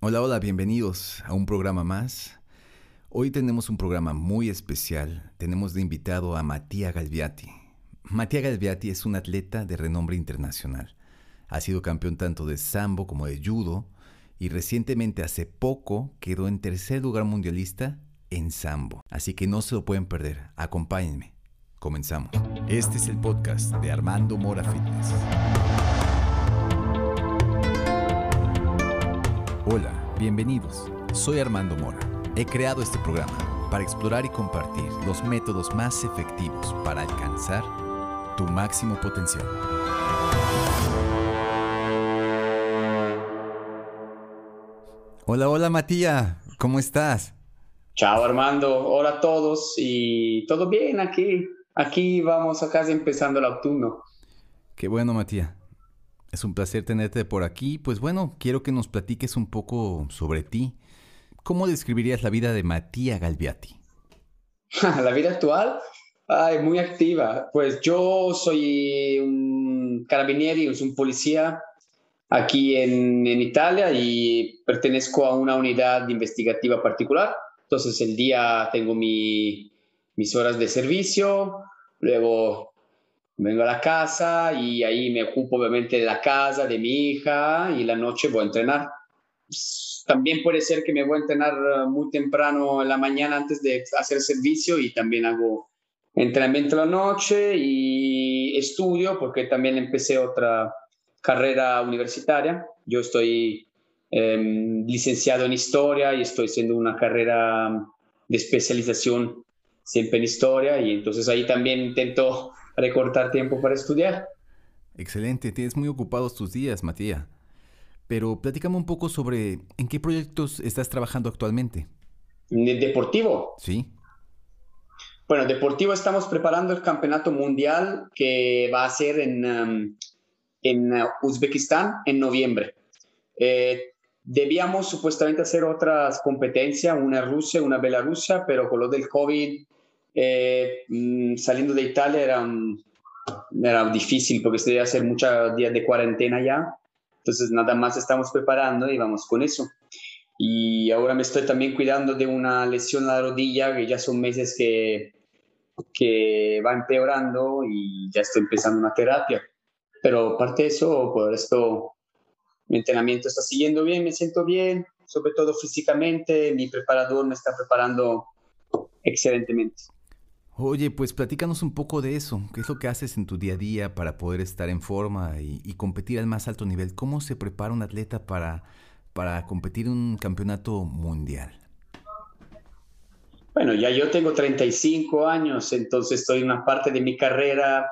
Hola, hola, bienvenidos a un programa más. Hoy tenemos un programa muy especial. Tenemos de invitado a Matías Galbiati. Matías Galbiati es un atleta de renombre internacional. Ha sido campeón tanto de sambo como de judo y recientemente, hace poco, quedó en tercer lugar mundialista en sambo. Así que no se lo pueden perder. Acompáñenme. Comenzamos. Este es el podcast de Armando Mora Fitness. Hola, bienvenidos. Soy Armando Mora. He creado este programa para explorar y compartir los métodos más efectivos para alcanzar tu máximo potencial. Hola, hola Matías, ¿cómo estás? Chao Armando, hola a todos y todo bien aquí. Aquí vamos a casi empezando el autumno. Qué bueno Matías. Es un placer tenerte por aquí. Pues bueno, quiero que nos platiques un poco sobre ti. ¿Cómo describirías la vida de Matías Galbiati? ¿La vida actual? Ay, muy activa. Pues yo soy un carabinieri, un policía aquí en Italia y pertenezco a una unidad investigativa particular. Entonces el día tengo mis horas de servicio, luego vengo a la casa y ahí me ocupo obviamente de la casa, de mi hija, y la noche voy a entrenar. También puede ser que me voy a entrenar muy temprano en la mañana antes de hacer servicio y también hago entrenamiento la noche y estudio porque también empecé otra carrera universitaria. Yo estoy licenciado en Historia y estoy haciendo una carrera de especialización siempre en Historia y entonces ahí también intento recortar tiempo para estudiar. Excelente, tienes muy ocupados tus días, Matías. Pero platícame un poco sobre en qué proyectos estás trabajando actualmente. ¿Deportivo? Sí. Bueno, deportivo estamos preparando el campeonato mundial que va a ser en Uzbekistán en noviembre. Debíamos supuestamente hacer otras competencias, una Rusia, una Bielorrusia, pero con lo del COVID... saliendo de Italia era difícil porque se debe hacer muchos días de cuarentena ya, entonces nada más estamos preparando y vamos con eso. Y ahora me estoy también cuidando de una lesión en la rodilla que ya son meses que va empeorando y ya estoy empezando una terapia, pero aparte de eso, por esto mi entrenamiento está siguiendo bien, me siento bien, sobre todo físicamente, mi preparador me está preparando excelentemente. Oye, pues platícanos un poco de eso. ¿Qué es lo que haces en tu día a día para poder estar en forma y competir al más alto nivel? ¿Cómo se prepara un atleta para competir en un campeonato mundial? Bueno, ya yo tengo 35 años, entonces estoy en una parte de mi carrera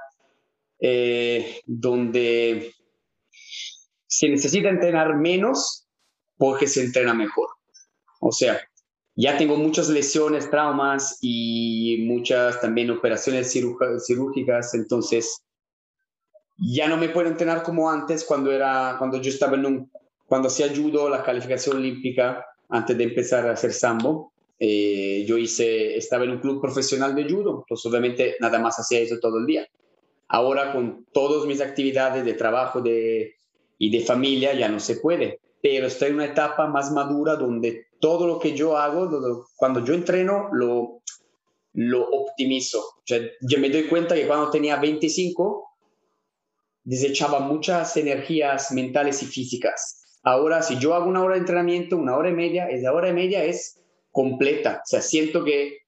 donde se necesita entrenar menos porque se entrena mejor. O sea, ya tengo muchas lesiones, traumas y muchas también operaciones cirúrgicas, entonces ya no me puedo entrenar como antes cuando yo estaba cuando hacía judo, la calificación olímpica, antes de empezar a hacer sambo. Estaba en un club profesional de judo, pues obviamente nada más hacía eso todo el día. Ahora con todas mis actividades de trabajo y de familia ya no se puede, pero estoy en una etapa más madura donde todo lo que yo hago, cuando yo entreno, lo optimizo. O sea, yo me doy cuenta que cuando tenía 25, desechaba muchas energías mentales y físicas. Ahora, si yo hago una hora de entrenamiento, una hora y media, esa hora y media es completa. O sea, siento que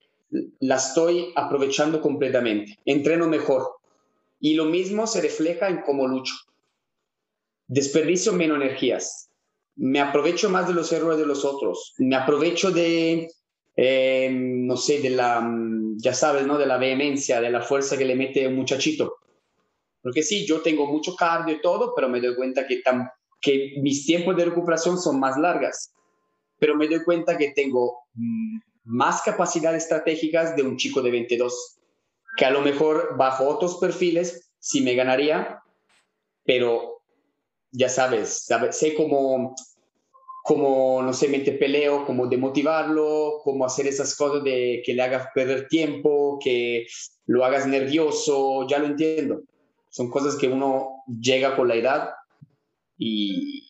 la estoy aprovechando completamente. Entreno mejor. Y lo mismo se refleja en cómo lucho. Desperdicio menos energías. Me aprovecho más de los errores de los otros, me aprovecho de, no sé, de la, ya sabes, ¿no? De la vehemencia, de la fuerza que le mete un muchachito. Porque sí, yo tengo mucho cardio y todo, pero me doy cuenta que mis tiempos de recuperación son más largas. Pero me doy cuenta que tengo más capacidades estratégicas de un chico de 22, que a lo mejor bajo otros perfiles sí me ganaría, pero... ya sabes, sé cómo, no sé, me peleo, cómo demotivarlo, cómo hacer esas cosas de que le hagas perder tiempo, que lo hagas nervioso, ya lo entiendo. Son cosas que uno llega con la edad y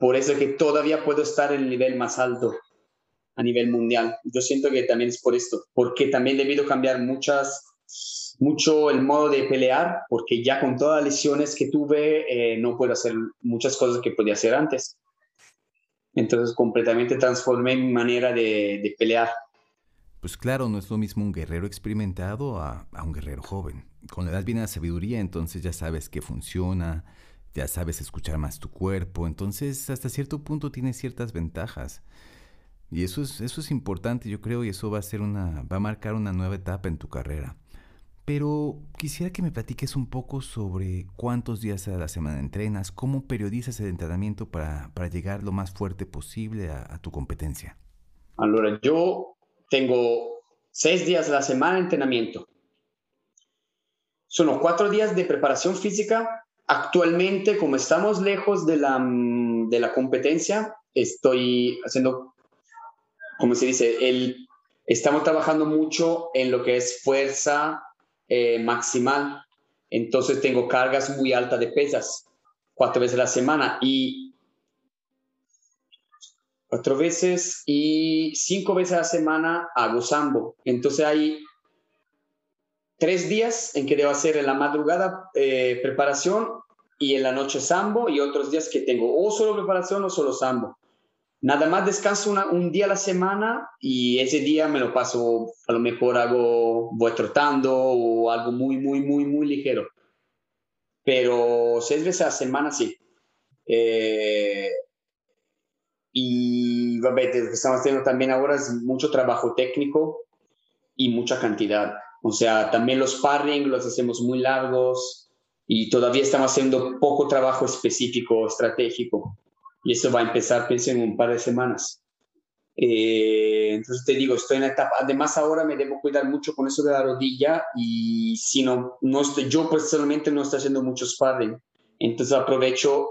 Por eso es que todavía puedo estar en el nivel más alto a nivel mundial. Yo siento que también es por esto, porque también he debido cambiar mucho el modo de pelear, porque ya con todas las lesiones que tuve, no puedo hacer muchas cosas que podía hacer antes. Entonces completamente transformé mi manera de pelear. Pues claro, no es lo mismo un guerrero experimentado a un guerrero joven. Con la edad viene la sabiduría, entonces ya sabes qué funciona, ya sabes escuchar más tu cuerpo, entonces hasta cierto punto tienes ciertas ventajas. Y eso es importante, yo creo, y eso va a marcar una nueva etapa en tu carrera. Pero quisiera que me platiques un poco sobre cuántos días a la semana entrenas, cómo periodizas el entrenamiento para llegar lo más fuerte posible a tu competencia. Allora, yo tengo 6 días a la semana de entrenamiento. Son los 4 días de preparación física. Actualmente, como estamos lejos de la competencia, estoy haciendo, como se dice, estamos trabajando mucho en lo que es fuerza maximal. Entonces tengo cargas muy altas de pesas 4 veces a la semana y 4 veces y 5 veces a la semana hago sambo. Entonces hay 3 días en que debo hacer en la madrugada preparación y en la noche sambo, y otros días que tengo o solo preparación o solo sambo. Nada más descanso un día a la semana y ese día me lo paso, a lo mejor hago voy trotando o algo muy, muy, muy, muy ligero. Pero 6 veces a la semana sí. Y vabbè, lo que estamos haciendo también ahora es mucho trabajo técnico y mucha cantidad. O sea, también los sparring los hacemos muy largos y todavía estamos haciendo poco trabajo específico, estratégico. Y eso va a empezar, pienso, en un par de semanas. Entonces te digo, estoy en la etapa. Además, ahora me debo cuidar mucho con eso de la rodilla. Y si no estoy, yo personalmente no estoy haciendo mucho sparring. Entonces aprovecho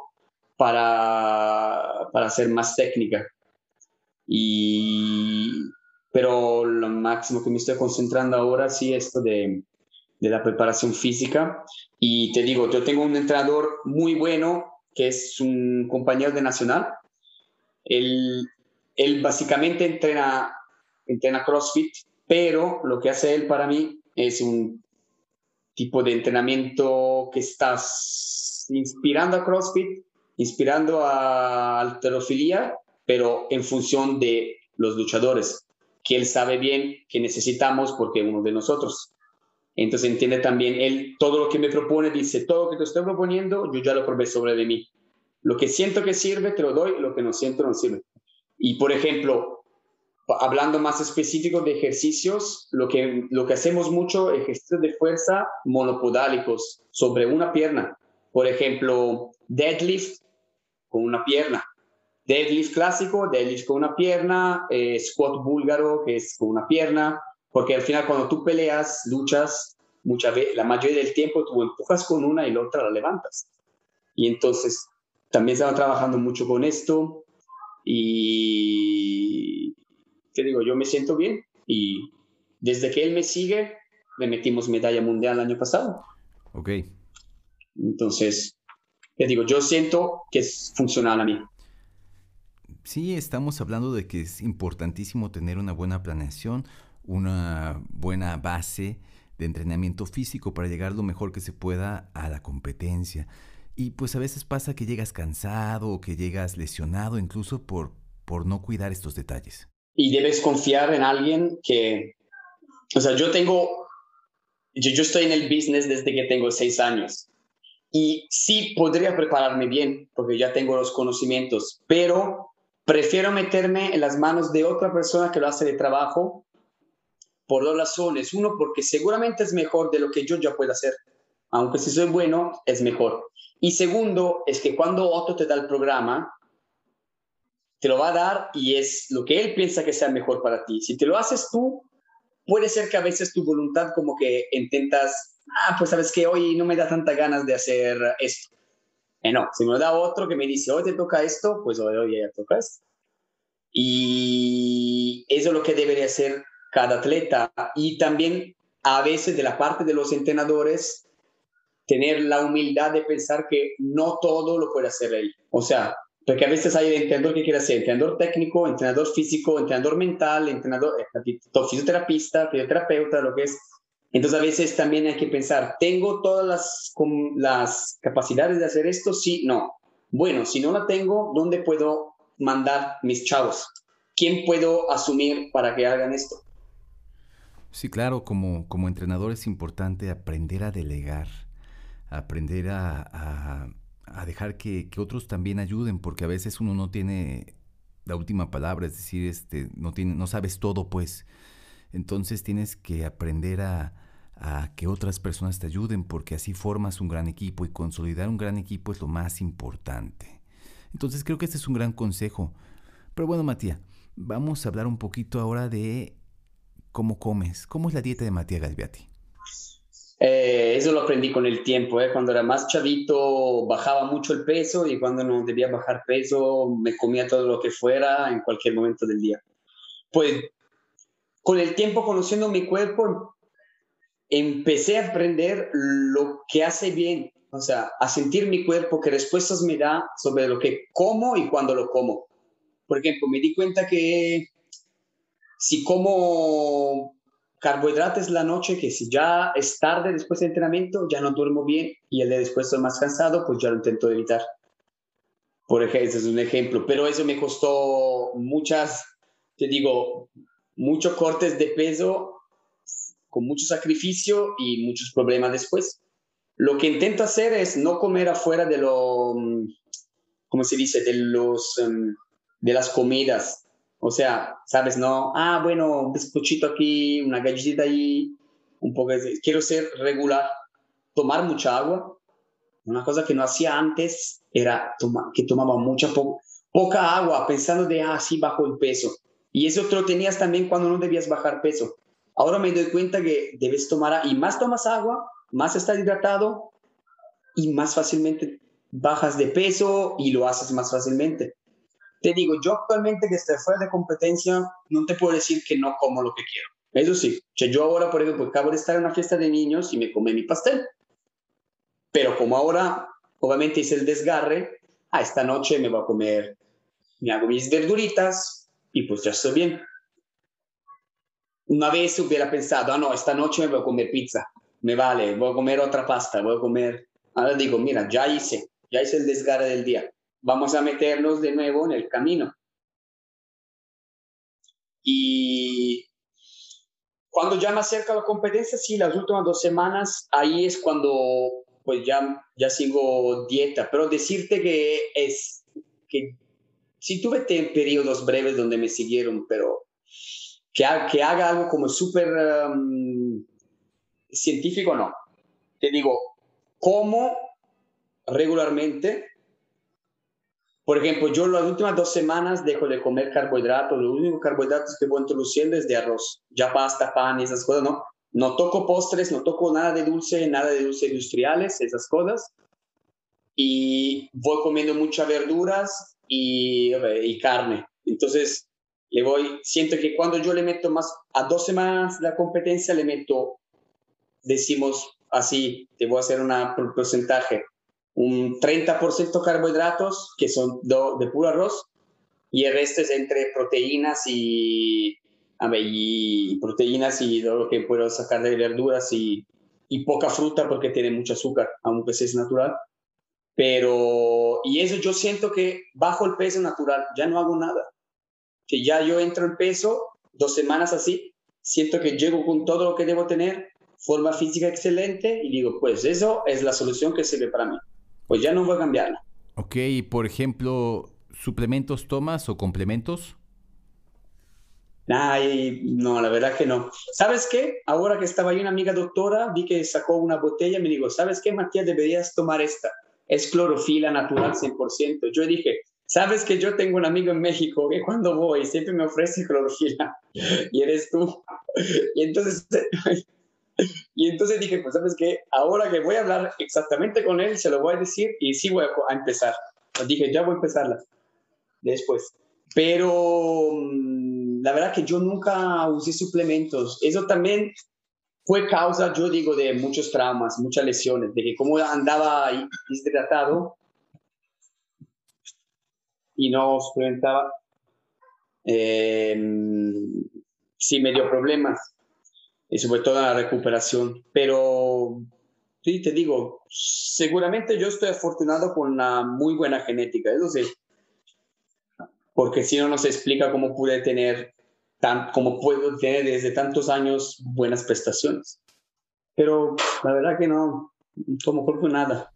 para hacer más técnica. Pero lo máximo que me estoy concentrando ahora sí es esto de la preparación física. Y te digo, yo tengo un entrenador muy bueno, que es un compañero de Nacional. Él básicamente entrena CrossFit, pero lo que hace él para mí es un tipo de entrenamiento que estás inspirando a CrossFit, inspirando a halterofilia, pero en función de los luchadores, que él sabe bien que necesitamos porque uno de nosotros. Entonces entiende también él todo lo que me propone, dice, todo lo que te estoy proponiendo, yo ya lo probé sobre de mí. Lo que siento que sirve, te lo doy, lo que no siento, no sirve. Y, por ejemplo, hablando más específico de ejercicios, lo que hacemos mucho, ejercicios de fuerza monopodálicos sobre una pierna. Por ejemplo, deadlift con una pierna. Deadlift clásico, deadlift con una pierna, squat búlgaro, que es con una pierna. Porque al final cuando tú peleas, luchas, muchas veces, la mayoría del tiempo tú empujas con una y la otra la levantas. Y entonces también estaba trabajando mucho con esto y te digo, yo me siento bien y desde que él me sigue, le metimos medalla mundial el año pasado. Ok. Entonces, te digo, yo siento que es funcional a mí. Sí, estamos hablando de que es importantísimo tener una buena planeación, una buena base de entrenamiento físico para llegar lo mejor que se pueda a la competencia. Y pues a veces pasa que llegas cansado o que llegas lesionado, incluso por no cuidar estos detalles. Y debes confiar en alguien que... O sea, yo estoy en el business desde que tengo 6 años. Y sí podría prepararme bien, porque ya tengo los conocimientos, pero prefiero meterme en las manos de otra persona que lo hace de trabajo, por 2 razones. Uno, porque seguramente es mejor de lo que yo ya puedo hacer. Aunque si soy bueno, es mejor. Y segundo, es que cuando otro te da el programa, te lo va a dar y es lo que él piensa que sea mejor para ti. Si te lo haces tú, puede ser que a veces tu voluntad como que intentas, pues sabes que hoy no me da tantas ganas de hacer esto. No, si me lo da otro que me dice, hoy te toca esto, pues hoy ya toca esto. Y eso es lo que debería hacer cada atleta. Y también a veces de la parte de los entrenadores tener la humildad de pensar que no todo lo puede hacer él. O sea, Porque a veces hay entrenador que quiere ser entrenador técnico, entrenador físico, entrenador mental, entrenador fisioterapista, fisioterapeuta, lo que es. Entonces a veces también hay que pensar, ¿tengo todas las capacidades de hacer esto? Sí, no. Bueno, si no la tengo, ¿dónde puedo mandar mis chavos? ¿Quién puedo asumir para que hagan esto? Sí, claro, como entrenador es importante aprender a delegar, aprender a dejar que otros también ayuden, porque a veces uno no tiene la última palabra, es decir, no sabes todo, pues. Entonces tienes que aprender a que otras personas te ayuden, porque así formas un gran equipo, y consolidar un gran equipo es lo más importante. Entonces creo que este es un gran consejo. Pero bueno, Matías, vamos a hablar un poquito ahora de cómo comes. ¿Cómo es la dieta de Matías Galbiati? Eso lo aprendí con el tiempo. Cuando era más chavito bajaba mucho el peso, y cuando no debía bajar peso me comía todo lo que fuera en cualquier momento del día. Pues con el tiempo, conociendo mi cuerpo, empecé a aprender lo que hace bien, o sea, a sentir mi cuerpo, qué respuestas me da sobre lo que como y cuándo lo como. Por ejemplo, me di cuenta que si como carbohidratos la noche, que si ya es tarde después del entrenamiento, ya no duermo bien, y el día después estoy más cansado, pues ya lo intento evitar. Por ejemplo, ese es un ejemplo. Pero eso me costó muchos cortes de peso, con mucho sacrificio y muchos problemas después. Lo que intento hacer es no comer afuera de de las comidas. O sea, ¿sabes? No, bueno, un bizcochito aquí, una galletita ahí, un poco de... Quiero ser regular, tomar mucha agua. Una cosa que no hacía antes era que tomaba poca agua, pensando de, sí, bajo el peso. Y eso te lo tenías también cuando no debías bajar peso. Ahora me doy cuenta que debes tomar, y más tomas agua, más estás hidratado y más fácilmente bajas de peso y lo haces más fácilmente. Te digo, yo actualmente que estoy fuera de competencia, no te puedo decir que no como lo que quiero. Eso sí, yo ahora, por ejemplo, acabo de estar en una fiesta de niños y me comí mi pastel. Pero como ahora, obviamente, hice el desgarre, esta noche me hago mis verduritas, y pues ya estoy bien. Una vez hubiera pensado, no, esta noche me voy a comer pizza, me vale, voy a comer otra pasta, voy a comer... Ahora digo, mira, ya hice el desgarre del día. Vamos a meternos de nuevo en el camino. Y cuando ya me acerco a la competencia, sí, las últimas 2 semanas, ahí es cuando pues ya sigo dieta. Pero decirte que sí, tuve periodos breves donde me siguieron, pero que haga algo como súper científico, no. Te digo, como regularmente. Por ejemplo, yo las últimas 2 semanas dejo de comer carbohidratos. Los únicos carbohidratos que voy introduciendo es de arroz. Ya pasta, pan y esas cosas, ¿no? No toco postres, no toco nada de dulce industriales, esas cosas. Y voy comiendo muchas verduras y carne. Entonces, siento que cuando yo le meto más, a 2 semanas la competencia le meto, decimos así, te voy a hacer un porcentaje, un 30% carbohidratos, que son de puro arroz, y el resto es entre proteínas y todo lo que puedo sacar de verduras y poca fruta, porque tiene mucho azúcar, aunque es natural. Pero, y eso yo siento que bajo el peso natural, ya no hago nada. Que ya yo entro en peso, 2 semanas así, siento que llego con todo lo que debo tener, forma física excelente, y digo, pues eso es la solución que sirve para mí. Pues ya no voy a cambiarla. Ok, y por ejemplo, ¿suplementos tomas o complementos? No, la verdad que no. ¿Sabes qué? Ahora que estaba ahí una amiga doctora, vi que sacó una botella y me dijo, ¿sabes qué, Matías? Deberías tomar esta. Es clorofila natural 100%. Yo dije, ¿sabes que yo tengo un amigo en México que cuando voy siempre me ofrece clorofila? Y eres tú. Y entonces dije, pues ¿sabes qué? Ahora que voy a hablar exactamente con él, se lo voy a decir y sí voy a empezar. Pues dije, ya voy a empezarla después. Pero la verdad que yo nunca usé suplementos. Eso también... fue causa, yo digo, de muchos traumas, muchas lesiones, de que como andaba deshidratado, y nos presentaba sí medio problemas, y sobre todo en la recuperación. Pero sí, te digo, seguramente yo estoy afortunado con una muy buena genética, eso sí, porque si no, no se explica cómo pude tener, cómo puedo tener desde tantos años buenas prestaciones. Pero la verdad que no, como por nada.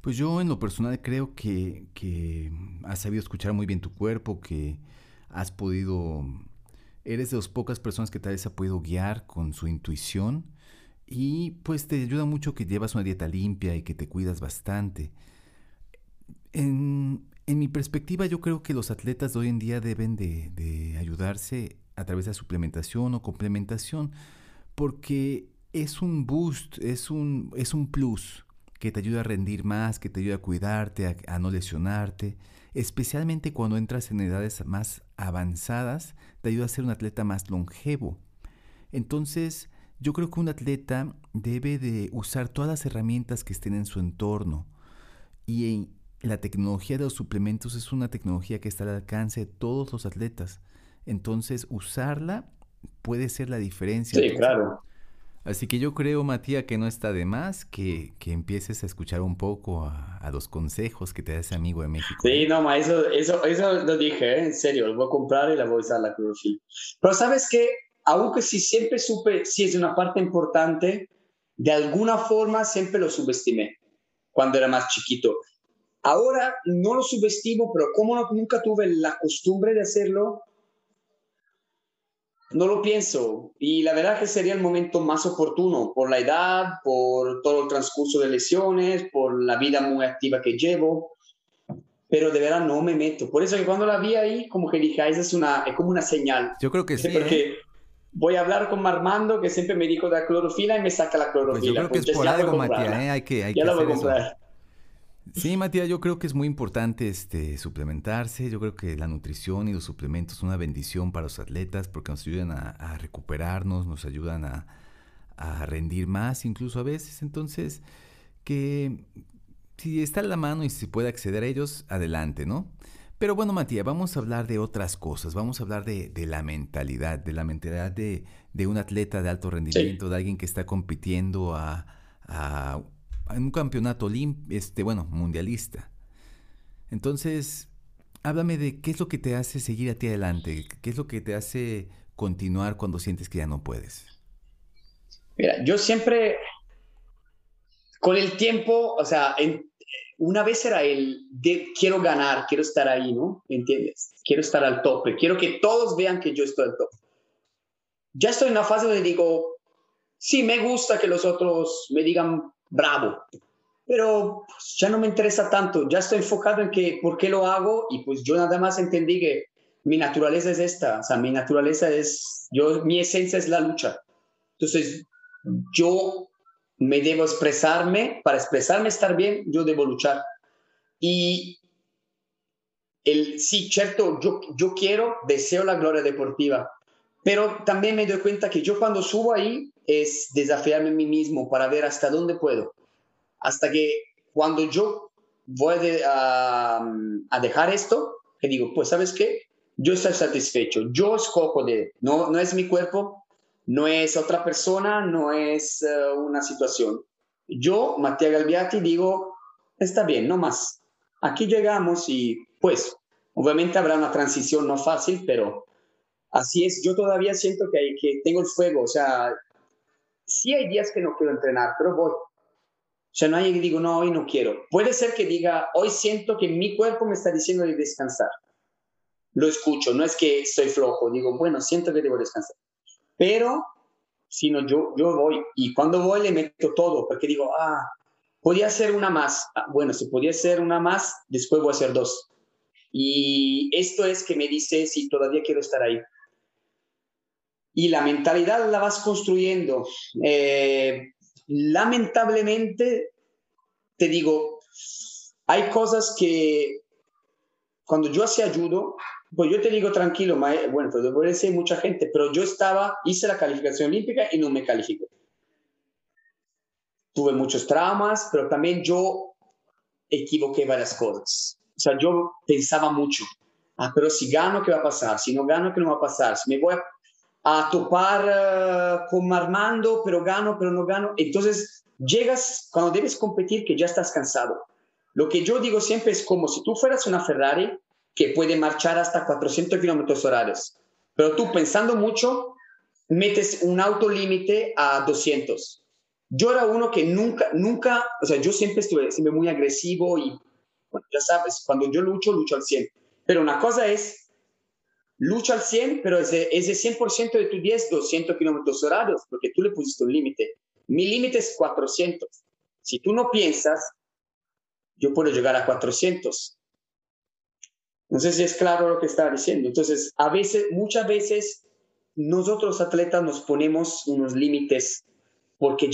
Pues yo en lo personal creo que has sabido escuchar muy bien tu cuerpo, que has podido, eres de las pocas personas que tal vez ha podido guiar con su intuición, y pues te ayuda mucho que llevas una dieta limpia y que te cuidas bastante. En mi perspectiva, yo creo que los atletas de hoy en día deben de ayudarse a través de la suplementación o complementación, porque es un boost, es un plus que te ayuda a rendir más, que te ayuda a cuidarte, a no lesionarte, especialmente cuando entras en edades más avanzadas, te ayuda a ser un atleta más longevo. Entonces, yo creo que un atleta debe de usar todas las herramientas que estén en su entorno, y la tecnología de los suplementos es una tecnología que está al alcance de todos los atletas. Entonces, usarla puede ser la diferencia. Sí, claro. Así que yo creo, Matías, que no está de más que empieces a escuchar un poco a los consejos que te da ese amigo de México. Sí, no, ma, eso lo dije, ¿eh? En serio, lo voy a comprar y la voy a usar, la clorofila. Pero ¿sabes qué? Aunque sí siempre supe, sí es una parte importante, de alguna forma siempre lo subestimé cuando era más chiquito. Ahora no lo subestimo, pero como nunca tuve la costumbre de hacerlo, no lo pienso, y la verdad que sería el momento más oportuno por la edad, por todo el transcurso de lesiones, por la vida muy activa que llevo, pero de verdad no me meto. Por eso que cuando la vi ahí, como que dije, esa es como una señal. Yo creo que sí. Porque voy a hablar con Armando, que siempre me dijo de la clorofila y me saca la clorofila. Pues yo creo que es por algo, Matías, ¿eh? Hay que la voy a comprar. Eso. Sí, Matías, yo creo que es muy importante suplementarse. Yo creo que la nutrición y los suplementos son una bendición para los atletas, porque nos ayudan a recuperarnos, nos ayudan a rendir más incluso a veces. Entonces, que si está a la mano y se puede acceder a ellos, adelante, ¿no? Pero bueno, Matías, vamos a hablar de otras cosas. Vamos a hablar de la mentalidad, de un atleta de alto rendimiento, sí, de alguien que está compitiendo en un campeonato mundialista. Entonces, háblame de qué es lo que te hace seguir a ti adelante, qué es lo que te hace continuar cuando sientes que ya no puedes. Mira, yo siempre, con el tiempo, o sea, una vez era quiero ganar, quiero estar ahí, ¿no? ¿Entiendes? Quiero estar al tope, quiero que todos vean que yo estoy al tope. Ya estoy en una fase donde digo, sí, me gusta que los otros me digan bravo, pero pues, ya no me interesa tanto, ya estoy enfocado en que por qué lo hago, y pues yo nada más entendí que mi naturaleza es esta, o sea, mi naturaleza es, mi esencia es la lucha. Entonces, yo me debo expresarme, para expresarme estar bien, yo debo luchar. Y sí, cierto, yo quiero, deseo la gloria deportiva, pero también me doy cuenta que yo cuando subo ahí es desafiarme a mí mismo para ver hasta dónde puedo. Hasta que cuando yo voy a dejar esto, que digo, pues, ¿sabes qué? Yo estoy satisfecho, yo escojo no es mi cuerpo, no es otra persona, no es una situación. Yo, Matías Galbiati, digo, está bien, no más. Aquí llegamos y, pues, obviamente habrá una transición no fácil, pero así es. Yo todavía siento que tengo el fuego, o sea, sí hay días que no quiero entrenar, pero voy. O sea, no hay que digo, no, hoy no quiero. Puede ser que diga, hoy siento que mi cuerpo me está diciendo de descansar. Lo escucho, no es que soy flojo, digo, bueno, siento que debo descansar. Pero, si no, yo voy. Y cuando voy le meto todo, porque digo, podía hacer una más. Bueno, si podía hacer una más, después voy a hacer dos. Y esto es que me dice si todavía quiero estar ahí. Y la mentalidad la vas construyendo. Lamentablemente, te digo, hay cosas que cuando yo hacía judo, pues yo te digo tranquilo, bueno, pues puede ser mucha gente, pero yo hice la calificación olímpica y no me calificó. Tuve muchos traumas, pero también yo equivoqué varias cosas. O sea, yo pensaba mucho, pero si gano, ¿qué va a pasar? Si no gano, ¿qué no va a pasar? Si me voy a topar con Armando, pero gano, pero no gano. Entonces, llegas cuando debes competir que ya estás cansado. Lo que yo digo siempre es como si tú fueras una Ferrari que puede marchar hasta 400 km/h, pero tú pensando mucho, metes un auto límite a 200. Yo era uno que nunca, o sea, yo siempre estuve muy agresivo y, bueno, ya sabes, cuando yo lucho al 100. Pero una cosa es, lucho al 100, pero es de 100% de tu 10, 200 km/h, porque tú le pusiste un límite. Mi límite es 400. Si tú no piensas, yo puedo llegar a 400. No sé si es claro lo que estaba diciendo. Entonces, a veces, muchas veces, nosotros atletas nos ponemos unos límites porque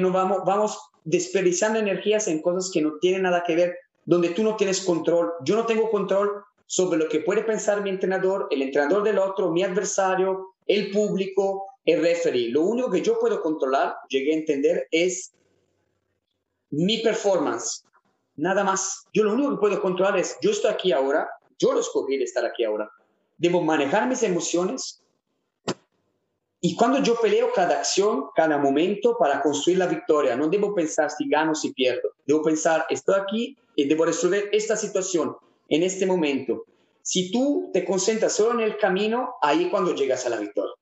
no vamos desperdiciando energías en cosas que no tienen nada que ver, donde tú no tienes control. Yo no tengo control sobre lo que puede pensar mi entrenador, el entrenador del otro, mi adversario, el público, el referee. Lo único que yo puedo controlar, llegué a entender, es mi performance. Nada más. Yo lo único que puedo controlar es, yo estoy aquí ahora, yo lo escogí de estar aquí ahora. Debo manejar mis emociones. Y cuando yo peleo cada acción, cada momento para construir la victoria, no debo pensar si gano o si pierdo. Debo pensar, estoy aquí y debo resolver esta situación en este momento. Si tú te concentras solo en el camino, ahí es cuando llegas a la victoria.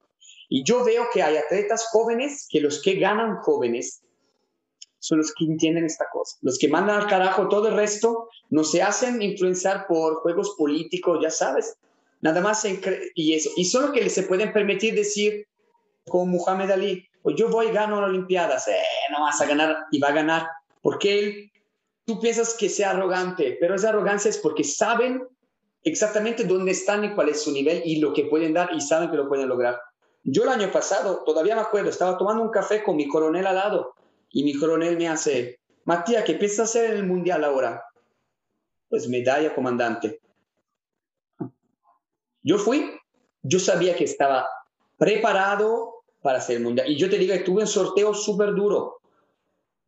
Y yo veo que hay atletas jóvenes que los que ganan jóvenes son los que entienden esta cosa. Los que mandan al carajo todo el resto no se hacen influenciar por juegos políticos, ya sabes. Nada más y eso. Y solo que se pueden permitir decir con Muhammad Ali, pues yo voy y gano las Olimpiadas, no vas a ganar y va a ganar. Porque tú piensas que sea arrogante, pero esa arrogancia es porque saben exactamente dónde están y cuál es su nivel y lo que pueden dar y saben que lo pueden lograr. Yo el año pasado, todavía me acuerdo, estaba tomando un café con mi coronel al lado y mi coronel me hace, Matías, ¿qué piensas hacer en el Mundial ahora? Pues medalla, comandante. Yo fui, yo sabía que estaba preparado para hacer el Mundial. Y yo te digo que tuve un sorteo súper duro.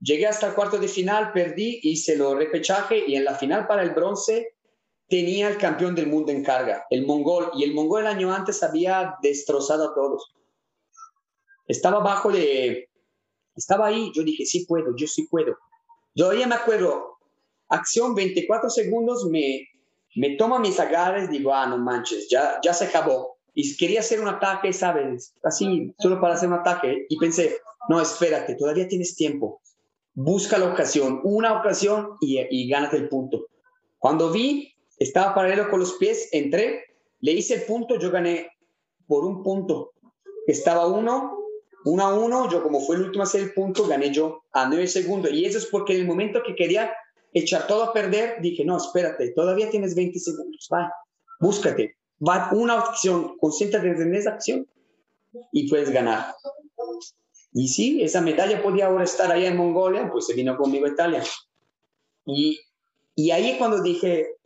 Llegué hasta el cuarto de final, perdí, hice el repechaje y en la final para el bronce tenía el campeón del mundo en carga, el mongol. Y el mongol el año antes había destrozado a todos. Estaba ahí, yo dije, sí puedo, yo sí puedo. Todavía me acuerdo, acción 24 segundos, me toma mis agarres, digo, no manches, ya se acabó. Y quería hacer un ataque, ¿sabes? Así, solo para hacer un ataque. Y pensé, no, espérate, todavía tienes tiempo. Busca la ocasión, una ocasión y gánate el punto. Cuando vi, estaba paralelo con los pies, entré, le hice el punto, yo gané por un punto. Estaba 1-1, yo como fue el último a hacer el punto, gané yo a 9 segundos. Y eso es porque en el momento que quería echar todo a perder, dije, no, espérate, todavía tienes 20 segundos, va, búscate. Va una acción, concéntrate en esa acción y puedes ganar. Y sí, esa medalla podía ahora estar allá en Mongolia, pues se vino conmigo a Italia. Y ahí cuando dije,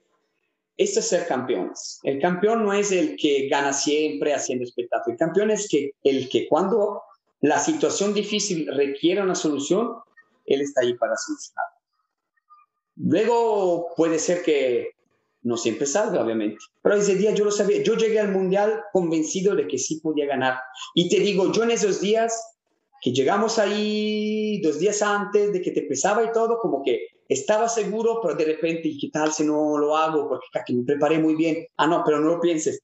esto es ser campeones. El campeón no es el que gana siempre haciendo espectáculo. El campeón es el que cuando la situación difícil requiere una solución, él está ahí para solucionarla. Luego puede ser que no siempre salga, obviamente. Pero ese día yo lo sabía. Yo llegué al Mundial convencido de que sí podía ganar. Y te digo, yo en esos días que llegamos ahí, 2 días antes de que te pesaba y todo, como que estaba seguro, pero de repente, ¿qué tal si no lo hago? Porque que me preparé muy bien. No, pero no lo pienses.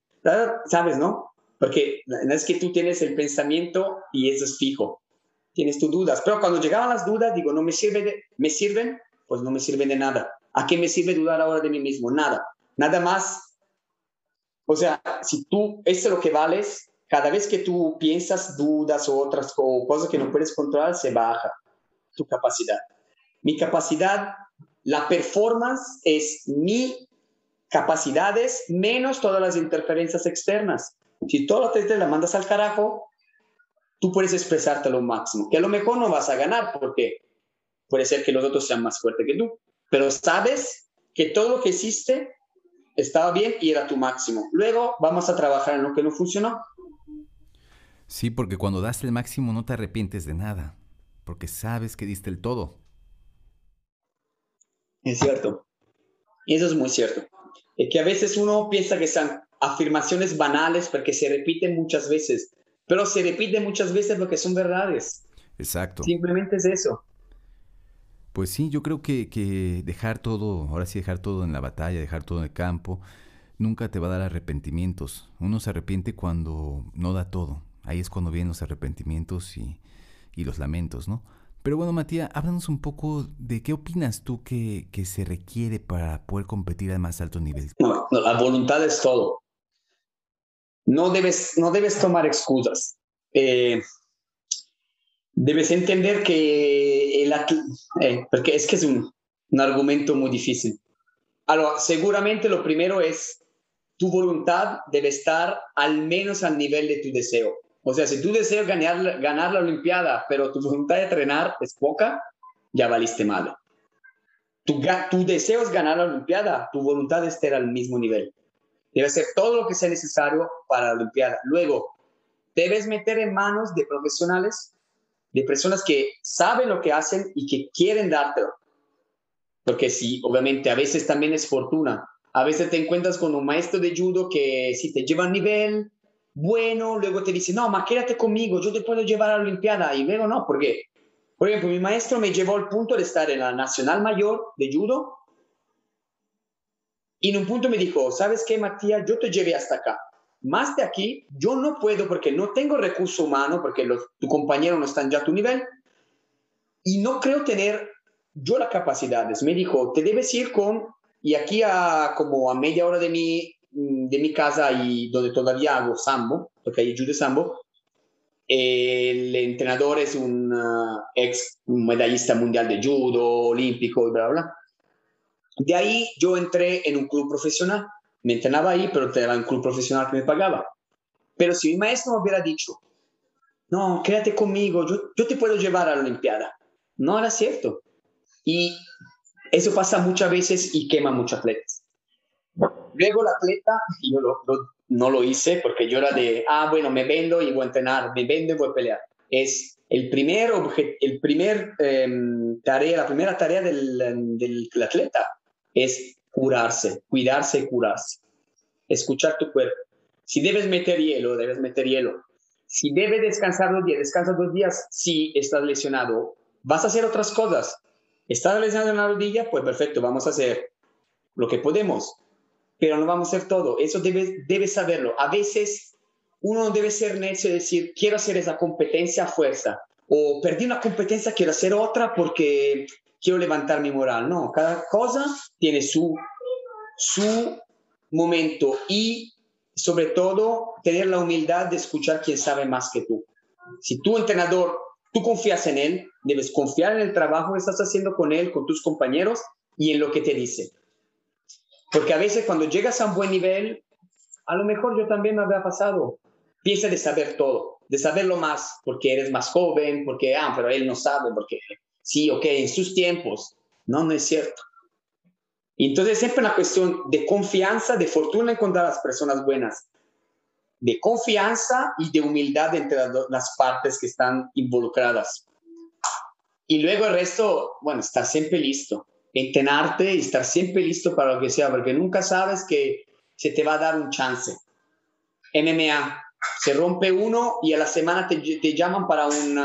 ¿Sabes, no? Porque es que tú tienes el pensamiento y eso es fijo. Tienes tus dudas. Pero cuando llegaban las dudas, digo, ¿me sirven? Pues no me sirven de nada. ¿A qué me sirve dudar ahora de mí mismo? Nada. Nada más. O sea, si tú, eso es lo que vales, cada vez que tú piensas dudas o otras cosas que no puedes controlar, se baja tu capacidad. Mi capacidad, la performance es mi capacidades menos todas las interferencias externas. Si todo te la mandas al carajo, tú puedes expresarte lo máximo, que a lo mejor no vas a ganar porque puede ser que los otros sean más fuertes que tú. Pero sabes que todo lo que hiciste estaba bien y era tu máximo. Luego vamos a trabajar en lo que no funcionó. Sí, porque cuando das el máximo no te arrepientes de nada, porque sabes que diste el todo. Es cierto. Y eso es muy cierto. Es que a veces uno piensa que son afirmaciones banales porque se repiten muchas veces, pero se repiten muchas veces porque son verdades. Exacto. Simplemente es eso. Pues sí, yo creo que dejar todo, ahora sí, dejar todo en la batalla, dejar todo en el campo, nunca te va a dar arrepentimientos. Uno se arrepiente cuando no da todo. Ahí es cuando vienen los arrepentimientos y los lamentos, ¿no? Pero bueno, Matías, háblanos un poco de qué opinas tú que se requiere para poder competir a más alto nivel. No, la voluntad es todo. No debes tomar excusas. Debes entender que porque es que es un argumento muy difícil. Ahora, seguramente lo primero es tu voluntad debe estar al menos al nivel de tu deseo. O sea, si tú deseas ganar la Olimpiada, pero tu voluntad de entrenar es poca, ya valiste mal. Tu deseo es ganar la Olimpiada, tu voluntad debe estar al mismo nivel. Debe hacer todo lo que sea necesario para la Olimpiada. Luego, debes meter en manos de profesionales, de personas que saben lo que hacen y que quieren dártelo. Porque sí, obviamente, a veces también es fortuna. A veces te encuentras con un maestro de judo que si te lleva a nivel... Bueno, luego te dice, no, ma, quédate conmigo, yo te puedo llevar a la Olimpiada. Y luego no, ¿por qué? Por ejemplo, mi maestro me llevó al punto de estar en la Nacional Mayor de Judo. Y en un punto me dijo, ¿sabes qué, Matías? Yo te llevé hasta acá. Más de aquí, yo no puedo porque no tengo recurso humano, porque tu compañero no están ya a tu nivel. Y no creo tener yo las capacidades. Me dijo, te debes ir y aquí como a media hora de mi casa y donde todavía hago sambo, porque hay judo sambo. El entrenador es un medallista mundial de judo, olímpico y bla, bla, bla. De ahí yo entré en un club profesional. Me entrenaba ahí, pero era un club profesional que me pagaba. Pero si mi maestro me hubiera dicho, no, quédate conmigo, yo te puedo llevar a la Olimpiada. No era cierto. Y eso pasa muchas veces y quema muchos atletas. Luego el atleta, yo no lo hice porque yo era de, bueno, me vendo y voy a entrenar, me vendo y voy a pelear. Es la primera tarea del atleta es cuidarse. Escuchar tu cuerpo. Si debes meter hielo, debes meter hielo. Si debes descansar 2 días, descansa 2 días. Si estás lesionado, vas a hacer otras cosas. Estás lesionado en la rodilla, pues perfecto, vamos a hacer lo que podemos. Pero no vamos a hacer todo. Eso debes saberlo. A veces uno debe ser necio y decir, quiero hacer esa competencia a fuerza. O perdí una competencia, quiero hacer otra porque quiero levantar mi moral. No, cada cosa tiene su momento. Y sobre todo, tener la humildad de escuchar quien sabe más que tú. Si tu entrenador, tú confías en él, debes confiar en el trabajo que estás haciendo con él, con tus compañeros y en lo que te dice. Porque a veces cuando llegas a un buen nivel, a lo mejor yo también me había pasado. Piensa de saber todo, de saberlo más, porque eres más joven, porque, pero él no sabe, porque sí, ok, en sus tiempos. No es cierto. Entonces siempre una cuestión de confianza, de fortuna encontrar a las personas buenas, de confianza y de humildad entre las partes que están involucradas. Y luego el resto, bueno, estar siempre listo. Entrenarte y estar siempre listo para lo que sea, porque nunca sabes que se te va a dar un chance. MMA, se rompe uno y a la semana te llaman para un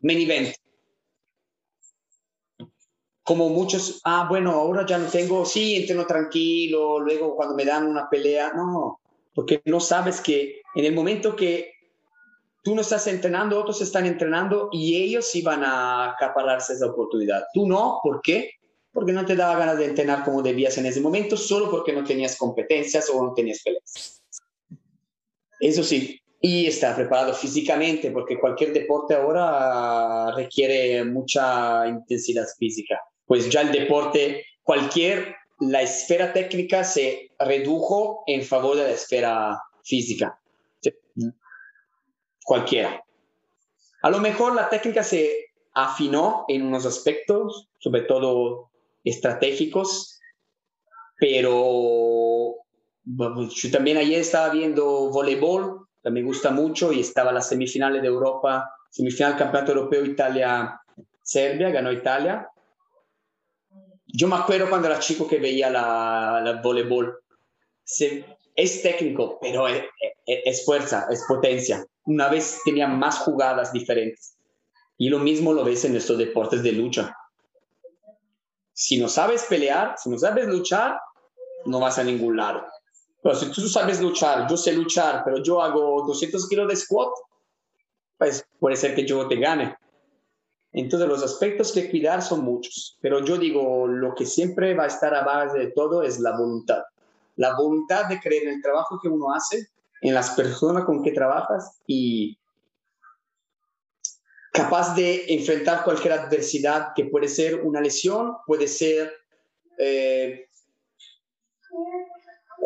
main event. Como muchos, bueno, ahora ya no tengo, sí, entreno tranquilo, luego cuando me dan una pelea, no, porque no sabes que en el momento que tú no estás entrenando, otros están entrenando y ellos sí van a acapararse esa oportunidad. Tú no, ¿por qué? Porque no te daba ganas de entrenar como debías en ese momento, solo porque no tenías competencias o no tenías peleas. Eso sí, y estar preparado físicamente, porque cualquier deporte ahora requiere mucha intensidad física. Pues ya el deporte, la esfera técnica se redujo en favor de la esfera física. Cualquiera. A lo mejor la técnica se afinó en unos aspectos, sobre todo estratégicos, pero yo también ayer estaba viendo voleibol, que me gusta mucho, y estaba las semifinales de Europa, semifinal Campeonato Europeo Italia-Serbia, ganó Italia, Yo me acuerdo cuando era chico que veía la voleibol. Es técnico, pero es fuerza, es potencia. Una vez tenía más jugadas diferentes. Y lo mismo lo ves en nuestros deportes de lucha. Si no sabes pelear, si no sabes luchar, no vas a ningún lado. Pero si tú sabes luchar, yo sé luchar, pero yo hago 200 kilos de squat, pues puede ser que yo te gane. Entonces los aspectos que cuidar son muchos. Pero yo digo, lo que siempre va a estar a base de todo es la voluntad. La voluntad de creer en el trabajo que uno hace, en las personas con que trabajas y capaz de enfrentar cualquier adversidad que puede ser una lesión, puede ser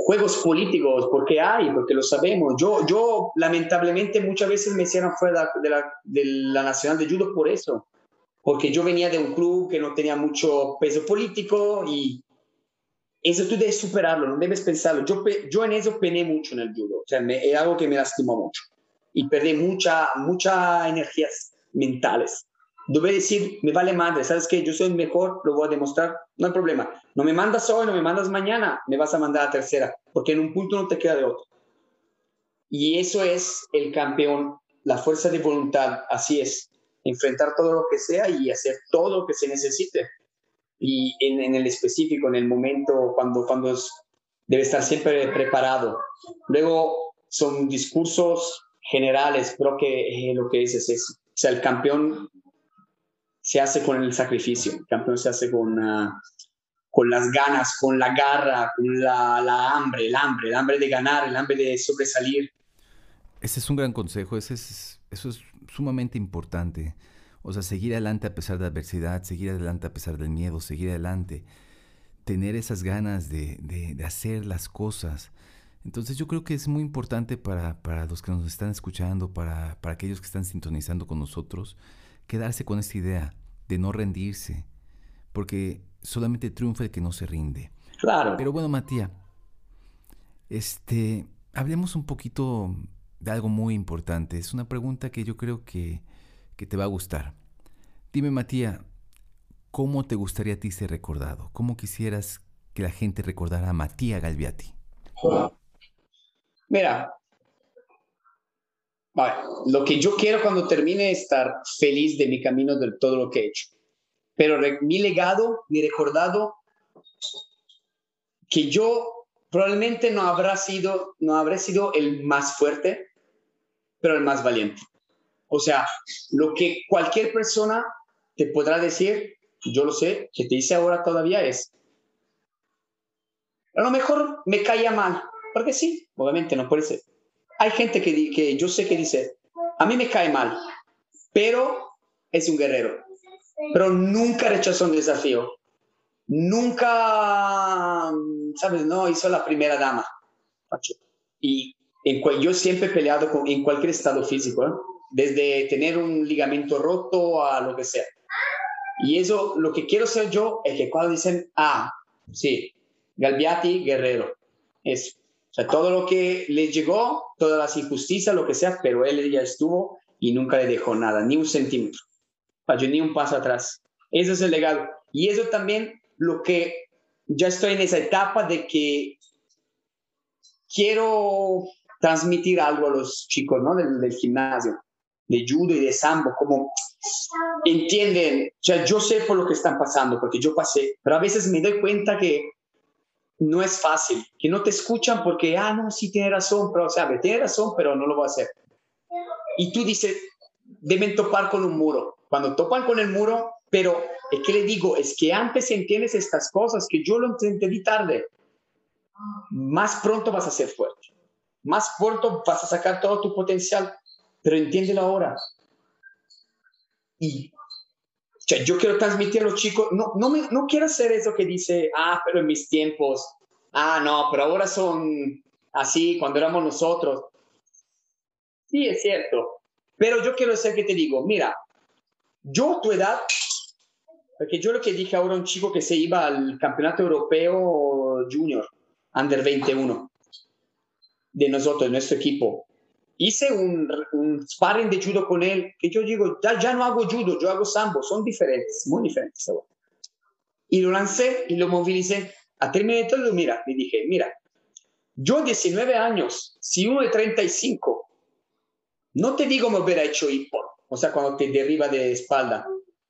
juegos políticos, porque hay, porque lo sabemos. Yo lamentablemente muchas veces me hicieron fuera de la Nacional de Judo por eso, porque yo venía de un club que no tenía mucho peso político y eso tú debes superarlo, no debes pensarlo. Yo en eso pené mucho en el judo. O sea, era algo que me lastimó mucho. Y perdí mucha energías mentales. Debe decir, me vale madre, ¿sabes qué? Yo soy el mejor, lo voy a demostrar, no hay problema. No me mandas hoy, no me mandas mañana, me vas a mandar a tercera. Porque en un punto no te queda de otro. Y eso es el campeón, la fuerza de voluntad. Así es, enfrentar todo lo que sea y hacer todo lo que se necesite. Y en el específico, en el momento, cuando debe estar siempre preparado. Luego son discursos generales, creo que lo que es eso. O sea, el campeón se hace con el sacrificio, el campeón se hace con las ganas, con la garra, con la hambre, el hambre de ganar, el hambre de sobresalir. Ese es un gran consejo, eso es sumamente importante. O sea, seguir adelante a pesar de la adversidad, seguir adelante a pesar del miedo, seguir adelante. Tener esas ganas de hacer las cosas. Entonces yo creo que es muy importante para los que nos están escuchando, para aquellos que están sintonizando con nosotros, quedarse con esta idea de no rendirse, porque solamente triunfa el que no se rinde. Claro. Pero bueno, Matías, hablemos un poquito de algo muy importante. Es una pregunta que yo creo que te va a gustar. Dime, Matías, ¿cómo te gustaría a ti ser recordado? ¿Cómo quisieras que la gente recordara a Matías Galbiati? Mira, a ver, lo que yo quiero cuando termine es estar feliz de mi camino, de todo lo que he hecho. Pero mi legado, mi recordado, que yo probablemente no habré sido el más fuerte, pero el más valiente. O sea, lo que cualquier persona te podrá decir, yo lo sé, que te dice ahora todavía es, a lo mejor me caía mal, porque sí, obviamente no puede ser. Hay gente que yo sé que dice, a mí me cae mal, pero es un guerrero. Pero nunca rechazó un desafío. Nunca, ¿sabes? No, hizo la primera dama. Y yo siempre he peleado en cualquier estado físico, ¿eh? Desde tener un ligamento roto a lo que sea. Y eso, lo que quiero ser yo es que cuando dicen, ah, sí, Galbiati, guerrero. Eso. O sea, todo lo que le llegó, todas las injusticias, lo que sea, pero él ya estuvo y nunca le dejó nada, ni un centímetro. Yo ni un paso atrás. Ese es el legado. Y eso también lo que ya estoy en esa etapa de que quiero transmitir algo a los chicos, ¿no? Del gimnasio, de judo y de sambo, como entienden, o sea, yo sé por lo que están pasando, porque yo pasé, pero a veces me doy cuenta que no es fácil, que no te escuchan porque, ah, no, sí tiene razón, pero, o sea, tiene razón, pero no lo voy a hacer. Y tú dices, deben topar con un muro. Cuando topan con el muro, pero es que le digo, es que antes entiendes estas cosas, que yo lo entendí tarde, más pronto vas a ser fuerte, más pronto vas a sacar todo tu potencial. Pero entiéndelo ahora. Y o sea, yo quiero transmitir a los chicos, no quiero hacer eso que dice, ah, pero en mis tiempos, ah, no, pero ahora son así, cuando éramos nosotros. Sí, es cierto. Pero yo quiero hacer que te digo, mira, yo tu edad, porque yo lo que dije ahora a un chico que se iba al Campeonato Europeo Junior, Under 21, de nosotros, de nuestro equipo. Hice un sparring de judo con él, que yo digo, ya no hago judo, yo hago sambo, son diferentes, muy diferentes. y lo lancé y lo movilicé. A terminar todo, mira, me dije, mira, yo 19 años, si uno de 35, no te digo me hubiera hecho hipor, o sea, cuando te derriba de la espalda,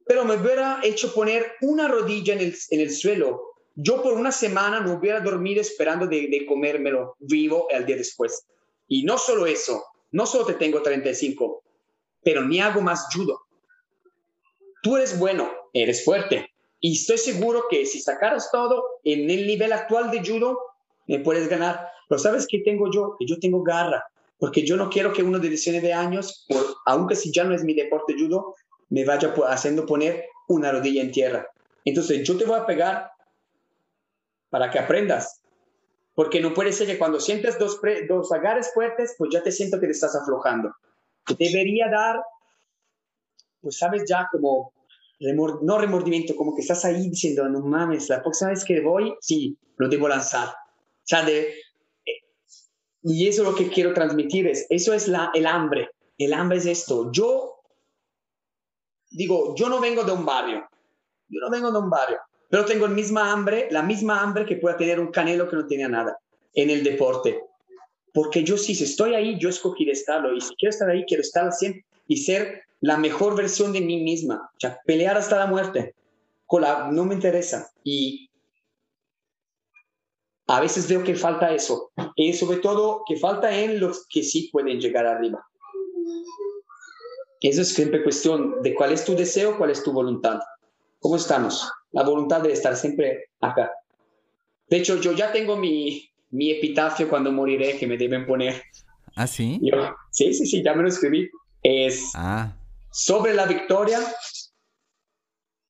pero me hubiera hecho poner una rodilla en el suelo. Yo por una semana no hubiera dormido esperando de comérmelo vivo el día después. Y no solo eso, no solo te tengo 35, pero ni hago más judo. Tú eres bueno, eres fuerte. Y estoy seguro que si sacaras todo en el nivel actual de judo, me puedes ganar. Pero ¿sabes qué tengo yo? Que yo tengo garra. Porque yo no quiero que uno de 19 años, aunque si ya no es mi deporte judo, me vaya haciendo poner una rodilla en tierra. Entonces yo te voy a pegar para que aprendas. Porque no puede ser que cuando sientes dos agarres fuertes, pues ya te siento que te estás aflojando. Debería dar, pues sabes ya, como, no remordimiento, como que estás ahí diciendo, no mames, la próxima vez que voy, sí, lo debo lanzar. O sea, y eso es lo que quiero transmitir, eso es el hambre. El hambre es esto. Yo no vengo de un barrio. Pero tengo la misma hambre que pueda tener un Canelo que no tenía nada en el deporte. Porque yo sí, si estoy ahí, yo escogí de estarlo. Y si quiero estar ahí, quiero estar al 100 y ser la mejor versión de mí misma. O sea, pelear hasta la muerte. No me interesa. Y a veces veo que falta eso. Y sobre todo que falta en los que sí pueden llegar arriba. Eso es siempre cuestión de cuál es tu deseo, cuál es tu voluntad. ¿Cómo estamos? La voluntad de estar siempre acá. De hecho, yo ya tengo mi epitafio cuando moriré que me deben poner. ¿Ah, sí? Sí, ya me lo escribí. Es sobre la victoria,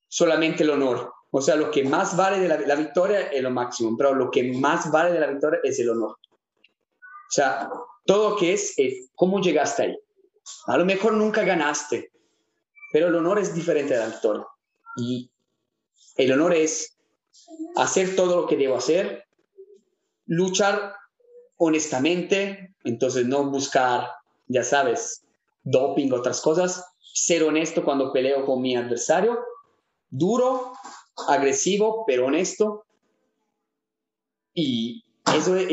solamente el honor. O sea, lo que más vale de la victoria es lo máximo, pero lo que más vale de la victoria es el honor. O sea, todo lo que es cómo llegaste ahí. A lo mejor nunca ganaste, pero el honor es diferente de la victoria. Y el honor es hacer todo lo que debo hacer, luchar honestamente, entonces no buscar, ya sabes, doping, otras cosas, ser honesto cuando peleo con mi adversario, duro, agresivo, pero honesto. Y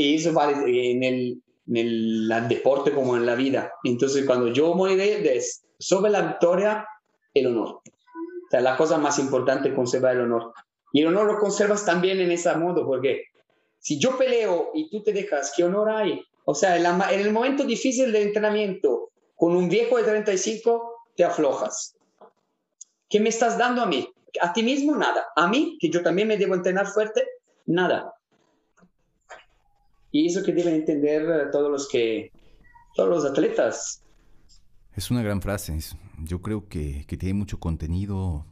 eso vale en el deporte como en la vida. Entonces, cuando yo moriré, es sobre la victoria, el honor. O sea, la cosa más importante es conservar el honor. Y el honor lo conservas también en ese modo, porque si yo peleo y tú te dejas, ¿qué honor hay? O sea, en el momento difícil del entrenamiento, con un viejo de 35, te aflojas. ¿Qué me estás dando a mí? A ti mismo, nada. A mí, que yo también me debo entrenar fuerte, nada. Y eso que deben entender todos los atletas. Es una gran frase. Yo creo que tiene mucho contenido.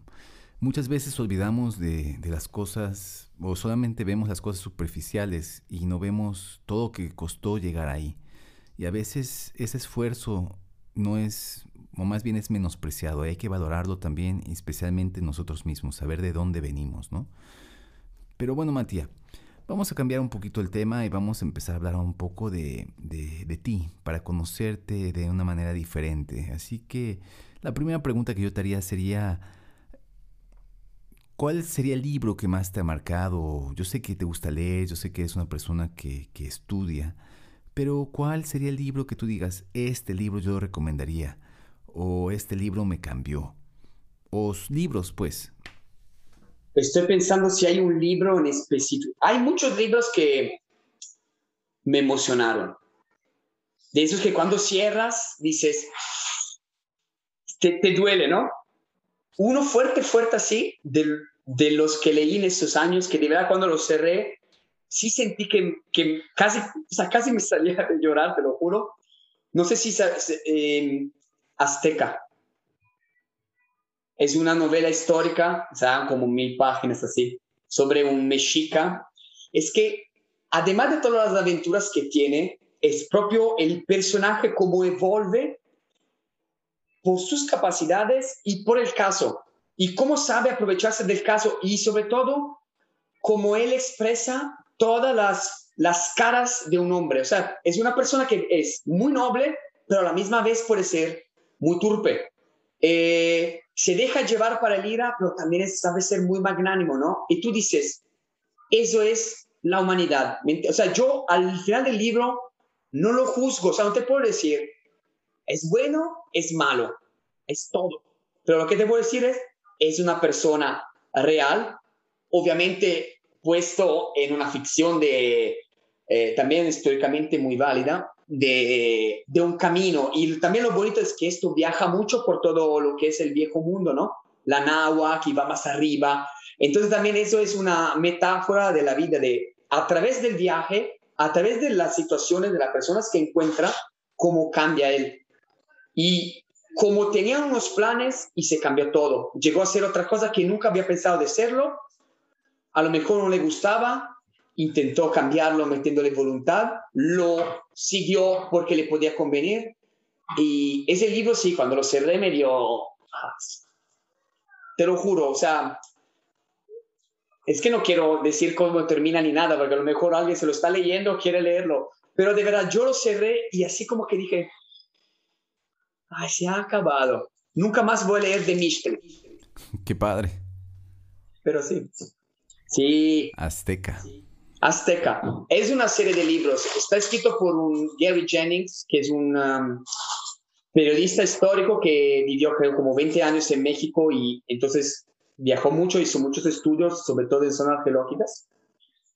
Muchas veces olvidamos de las cosas o solamente vemos las cosas superficiales y no vemos todo que costó llegar ahí. Y a veces ese esfuerzo no es, o más bien es menospreciado. Hay que valorarlo también, especialmente nosotros mismos, saber de dónde venimos, ¿no? Pero bueno, Matías, vamos a cambiar un poquito el tema y vamos a empezar a hablar un poco de ti, para conocerte de una manera diferente. Así que la primera pregunta que yo te haría sería, ¿cuál sería el libro que más te ha marcado? Yo sé que te gusta leer, yo sé que eres una persona que estudia, pero ¿cuál sería el libro que tú digas, este libro yo lo recomendaría, o este libro me cambió? O libros, pues. Estoy pensando si hay un libro en específico. Hay muchos libros que me emocionaron. De esos que cuando cierras, dices, te duele, ¿no? Uno fuerte así, de los que leí en estos años, que de verdad cuando lo cerré, sí sentí que casi, o sea, casi me salía de llorar, te lo juro. No sé si Azteca. Es una novela histórica, o sea, como 1000 páginas así, sobre un mexica. Es que, además de todas las aventuras que tiene, es propio el personaje como evolve por sus capacidades y por el caso. Y cómo sabe aprovecharse del caso y, sobre todo, cómo él expresa todas las caras de un hombre. O sea, es una persona que es muy noble, pero a la misma vez puede ser muy turpe. se deja llevar para el ira, pero también sabe ser muy magnánimo, ¿no? Y tú dices, eso es la humanidad. O sea, yo al final del libro no lo juzgo, o sea, no te puedo decir, es bueno, es malo, es todo. Pero lo que te puedo decir es una persona real, obviamente puesto en una ficción de, también históricamente muy válida, de un camino. Y también lo bonito es que esto viaja mucho por todo lo que es el viejo mundo, ¿no? La náhuatl, que va más arriba. Entonces también eso es una metáfora de la vida, de a través del viaje, a través de las situaciones de las personas que encuentra, cómo cambia él. Y como tenía unos planes y se cambió todo, llegó a ser otra cosa que nunca había pensado de serlo, a lo mejor no le gustaba, intentó cambiarlo metiéndole voluntad, lo siguió porque le podía convenir. Y ese libro sí, cuando lo cerré me dio, te lo juro, o sea, es que no quiero decir cómo termina ni nada, porque a lo mejor alguien se lo está leyendo, quiere leerlo, pero de verdad yo lo cerré y así como que dije, ay, se ha acabado, nunca más voy a leer de Mishtel. Qué padre. Pero sí, sí. Azteca. Sí. Azteca. Es una serie de libros. Está escrito por un Gary Jennings, que es un periodista histórico que vivió, creo, como 20 años en México y entonces viajó mucho, hizo muchos estudios, sobre todo en zonas arqueológicas.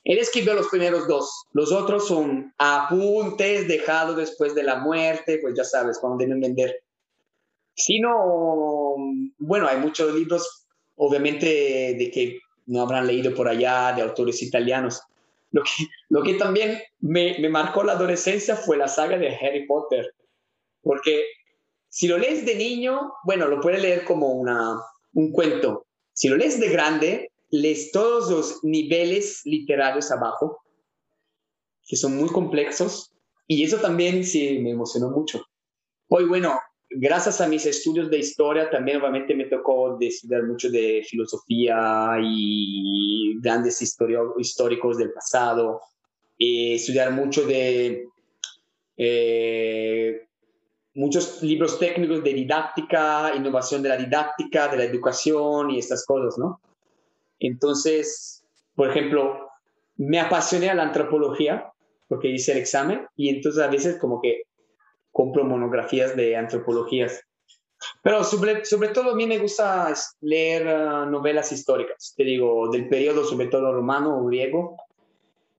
Él escribió los primeros dos. Los otros son apuntes dejados después de la muerte, pues ya sabes, cuando deben vender. Si no, bueno, hay muchos libros, obviamente, de que no habrán leído por allá, de autores italianos. Lo que también me marcó la adolescencia fue la saga de Harry Potter, porque si lo lees de niño, bueno, lo puedes leer como un cuento. Si lo lees de grande, lees todos los niveles literarios abajo, que son muy complejos, y eso también sí me emocionó mucho. Hoy, bueno, gracias a mis estudios de historia, también obviamente me tocó estudiar mucho de filosofía y grandes históricos del pasado, estudiar mucho de muchos libros técnicos de didáctica, innovación de la didáctica, de la educación y estas cosas, ¿no? Entonces, por ejemplo, me apasioné a la antropología porque hice el examen y entonces a veces como que compro monografías de antropologías. Pero sobre todo a mí me gusta leer novelas históricas, te digo, del periodo sobre todo romano o griego.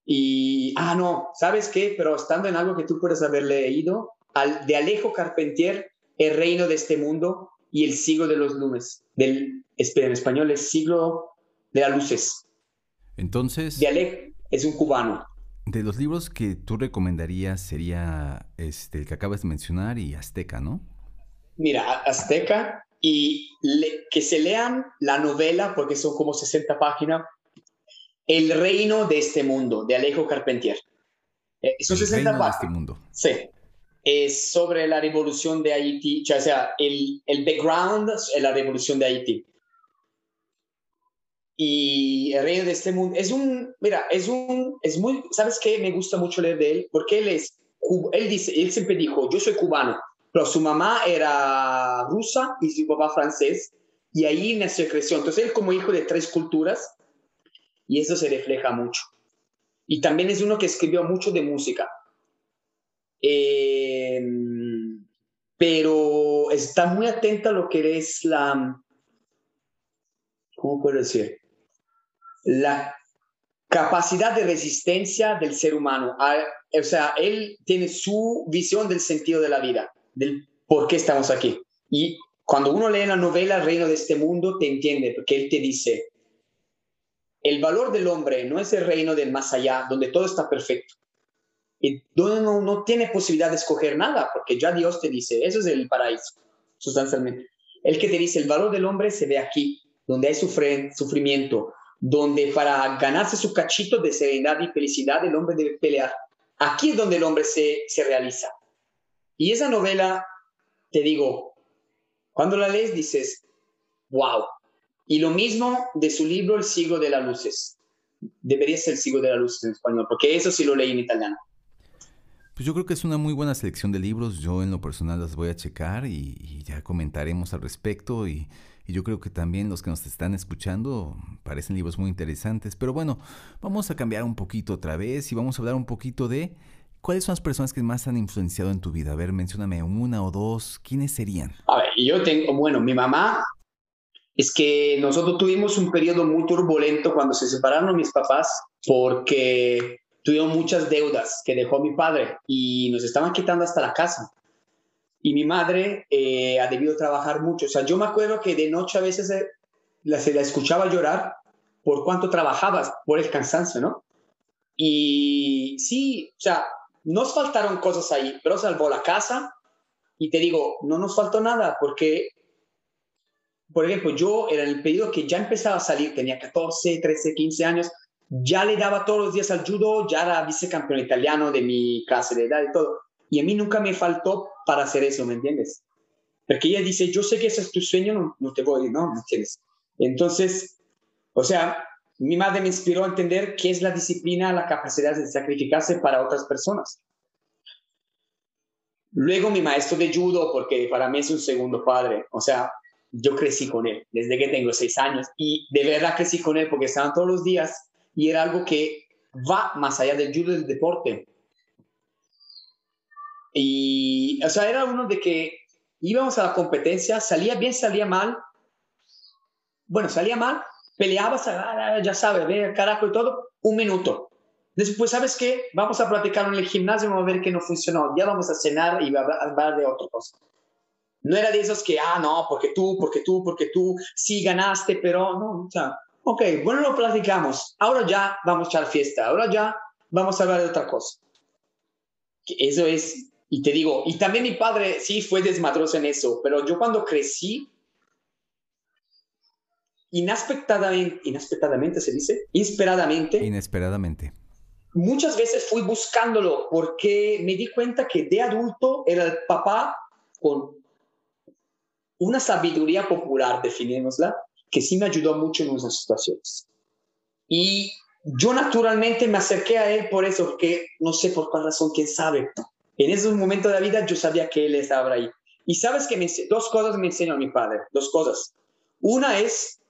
Y, no, ¿sabes qué? Pero estando en algo que tú puedes haber leído, de Alejo Carpentier, El reino de este mundo y El siglo de las luces. En español, El siglo de las luces. Entonces... De Alejo, es un cubano. De los libros que tú recomendarías sería el que acabas de mencionar y Azteca, ¿no? Mira, Azteca y que se lean la novela, porque son como 60 páginas, El reino de este mundo, de Alejo Carpentier. Son 60 páginas. El reino de este mundo. Sí. Es sobre la revolución de Haití, o sea, el background es la revolución de Haití. Y El reino de este mundo es muy, ¿sabes qué? Me gusta mucho leer de él, porque él siempre dijo, yo soy cubano, pero su mamá era rusa y su papá francés, y ahí nació y creció. Entonces él como hijo de tres culturas, y eso se refleja mucho. Y también es uno que escribió mucho de música, pero está muy atenta a lo que es la... ¿Cómo puedo decir? La capacidad de resistencia del ser humano. O sea, él tiene su visión del sentido de la vida, del por qué estamos aquí. Y cuando uno lee la novela El reino de este mundo, te entiende, porque él te dice, el valor del hombre no es el reino del más allá, donde todo está perfecto, y donde uno no tiene posibilidad de escoger nada, porque ya Dios te dice, eso es el paraíso, sustancialmente. Él que te dice, el valor del hombre se ve aquí, donde hay sufrimiento, donde para ganarse su cachito de serenidad y felicidad el hombre debe pelear. Aquí es donde el hombre se realiza. Y esa novela, te digo, cuando la lees dices, wow. Y lo mismo de su libro El siglo de las luces. Debería ser El siglo de las luces en español, porque eso sí lo leí en italiano. Pues yo creo que es una muy buena selección de libros. Yo en lo personal las voy a checar y ya comentaremos al respecto. Y yo creo que también los que nos están escuchando parecen libros muy interesantes. Pero bueno, vamos a cambiar un poquito otra vez y vamos a hablar un poquito de ¿cuáles son las personas que más han influenciado en tu vida? A ver, mencióname una o dos. ¿Quiénes serían? A ver, yo tengo, bueno, mi mamá. Es que nosotros tuvimos un periodo muy turbulento cuando se separaron mis papás porque tuvieron muchas deudas que dejó mi padre y nos estaban quitando hasta la casa. Y mi madre ha debido trabajar mucho. O sea, yo me acuerdo que de noche a veces se la escuchaba llorar por cuánto trabajabas, por el cansancio, ¿no? Y sí, o sea, nos faltaron cosas ahí, pero salvó la casa y te digo, no nos faltó nada porque... Por ejemplo, yo era en el periodo que ya empezaba a salir, tenía 14, 13, 15 años, ya le daba todos los días al judo, ya era vicecampeón italiano de mi clase de edad y todo. Y a mí nunca me faltó para hacer eso, ¿me entiendes? Porque ella dice, yo sé que ese es tu sueño, no te voy, ¿no? ¿Me entiendes? Entonces, o sea, mi madre me inspiró a entender qué es la disciplina, la capacidad de sacrificarse para otras personas. Luego mi maestro de judo, porque para mí es un segundo padre, o sea... Yo crecí con él desde que tengo 6 años y de verdad crecí con él porque estaban todos los días y era algo que va más allá del judo, del deporte. Y, o sea, era uno de que íbamos a la competencia, salía bien, salía mal. Bueno, salía mal, peleabas, ya sabes, ver carajo y todo, 1 minuto. Después, ¿sabes qué? Vamos a platicar en el gimnasio, vamos a ver qué no funcionó. Ya vamos a cenar y a hablar de otra cosa. No era de esos que, no, porque tú, sí ganaste, pero no, o sea, ok, bueno, lo platicamos, ahora ya vamos a echar fiesta, ahora ya vamos a hablar de otra cosa. Que eso es, y te digo, y también mi padre sí fue desmadroso en eso, pero yo cuando crecí, inesperadamente, muchas veces fui buscándolo porque me di cuenta que de adulto era el papá con... una sabiduría popular, definémosla, que sí me ayudó mucho en muchas situaciones. Y yo naturalmente me acerqué a él por eso, porque no sé por cuál razón, quién sabe. En esos momentos de la vida yo sabía que él estaba ahí. Y sabes que dos cosas me enseñó mi padre, 2 cosas. Una es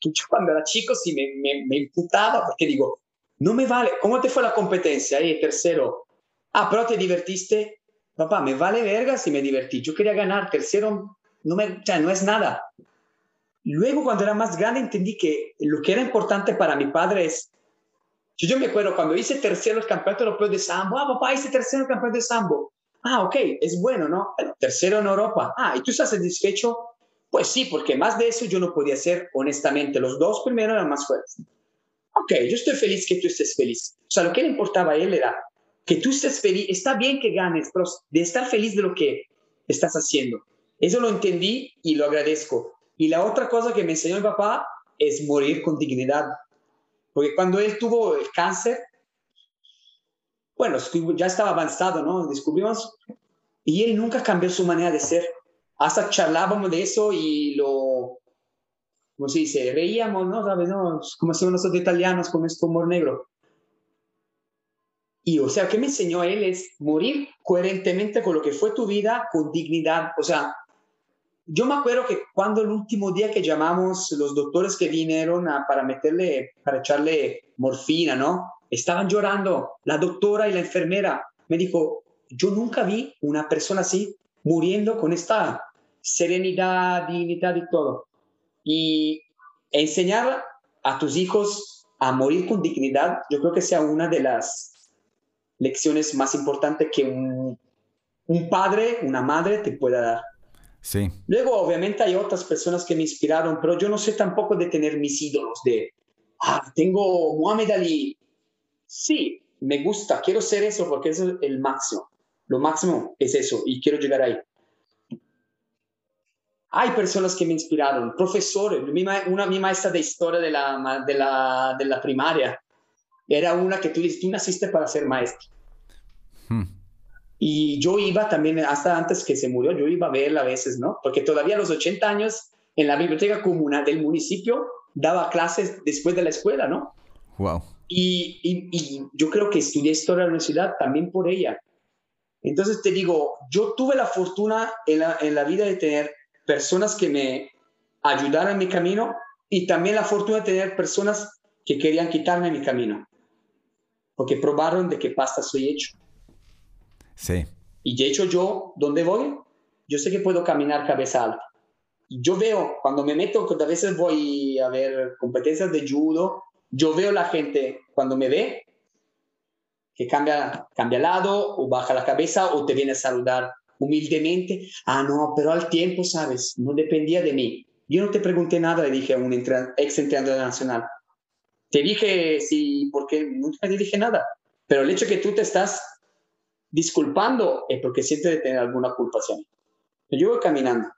que yo cuando era chico sí me imputaba, porque digo, no me vale, ¿cómo te fue la competencia? Y el tercero, pero te divertiste. Papá, me vale verga si me divertí. Yo quería ganar. Tercero, no es nada. Luego, cuando era más grande, entendí que lo que era importante para mi padre es... Yo me acuerdo cuando hice tercero el campeonato europeo de sambo. Papá, hice tercero el campeonato de sambo. Ok, es bueno, ¿no? Bueno, tercero en Europa. ¿Y tú estás satisfecho? Pues sí, porque más de eso yo no podía hacer, honestamente. Los 2 primeros eran más fuertes. Ok, yo estoy feliz que tú estés feliz. O sea, lo que le importaba a él era que tú estés feliz. Está bien que ganes, pero de estar feliz de lo que estás haciendo. Eso lo entendí y lo agradezco. Y la otra cosa que me enseñó mi papá es morir con dignidad. Porque cuando él tuvo el cáncer, bueno, ya estaba avanzado, ¿no? Descubrimos. Y él nunca cambió su manera de ser. Hasta charlábamos de eso y ¿cómo se dice? Reíamos, ¿no? ¿Sabes? ¿No? Como somos nosotros italianos con este humor negro. Y, o sea, ¿qué me enseñó él? Es morir coherentemente con lo que fue tu vida, con dignidad. O sea, yo me acuerdo que cuando el último día que llamamos los doctores que vinieron para echarle morfina, ¿no? Estaban llorando, la doctora y la enfermera. Me dijo, yo nunca vi una persona así muriendo con esta serenidad, dignidad y todo. Y enseñar a tus hijos a morir con dignidad, yo creo que sea una de las lecciones más importantes que un padre, una madre te pueda dar. Sí. Luego, obviamente, hay otras personas que me inspiraron, pero yo no sé tampoco de tener mis ídolos de, tengo Muhammad Ali. Sí, me gusta, quiero ser eso porque eso es el máximo. Lo máximo es eso y quiero llegar ahí. Hay personas que me inspiraron, profesores, mi maestra de historia de la primaria. Era una que tú dices, tú naciste para ser maestro. Y yo iba también, hasta antes que se murió, yo iba a verla a veces, ¿no? Porque todavía a los 80 años, en la biblioteca comunal del municipio, daba clases después de la escuela, ¿no? Wow. Y yo creo que estudié historia en la universidad también por ella. Entonces te digo, yo tuve la fortuna en la vida de tener personas que me ayudaron en mi camino y también la fortuna de tener personas que querían quitarme mi camino, porque probaron de qué pasta soy hecho. Sí. Y de hecho yo, ¿dónde voy? Yo sé que puedo caminar cabeza alta. Yo veo, cuando me meto, cuando a veces voy a ver competencias de judo, yo veo la gente cuando me ve que cambia lado o baja la cabeza o te viene a saludar humildemente. Ah, no, pero al tiempo, ¿sabes? No dependía de mí. Yo no te pregunté nada, le dije a un ex entrenador nacional. Te dije, sí, porque nunca te dije nada. Pero el hecho que tú te estás disculpando es porque sientes de tener alguna culpa hacia mí. Yo voy caminando.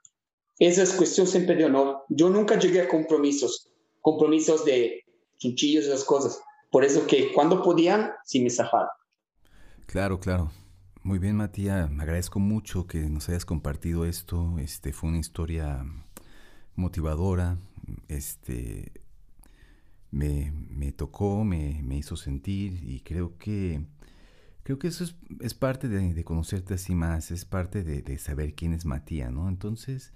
Esa es cuestión siempre de honor. Yo nunca llegué a compromisos de chinchillos y esas cosas. Por eso que cuando podían, sí me zafaron. Claro, claro. Muy bien, Matías. Me agradezco mucho que nos hayas compartido esto. Fue una historia motivadora. Me tocó, me hizo sentir y creo que eso es parte de conocerte así más, es parte de saber quién es Matías, ¿no? Entonces,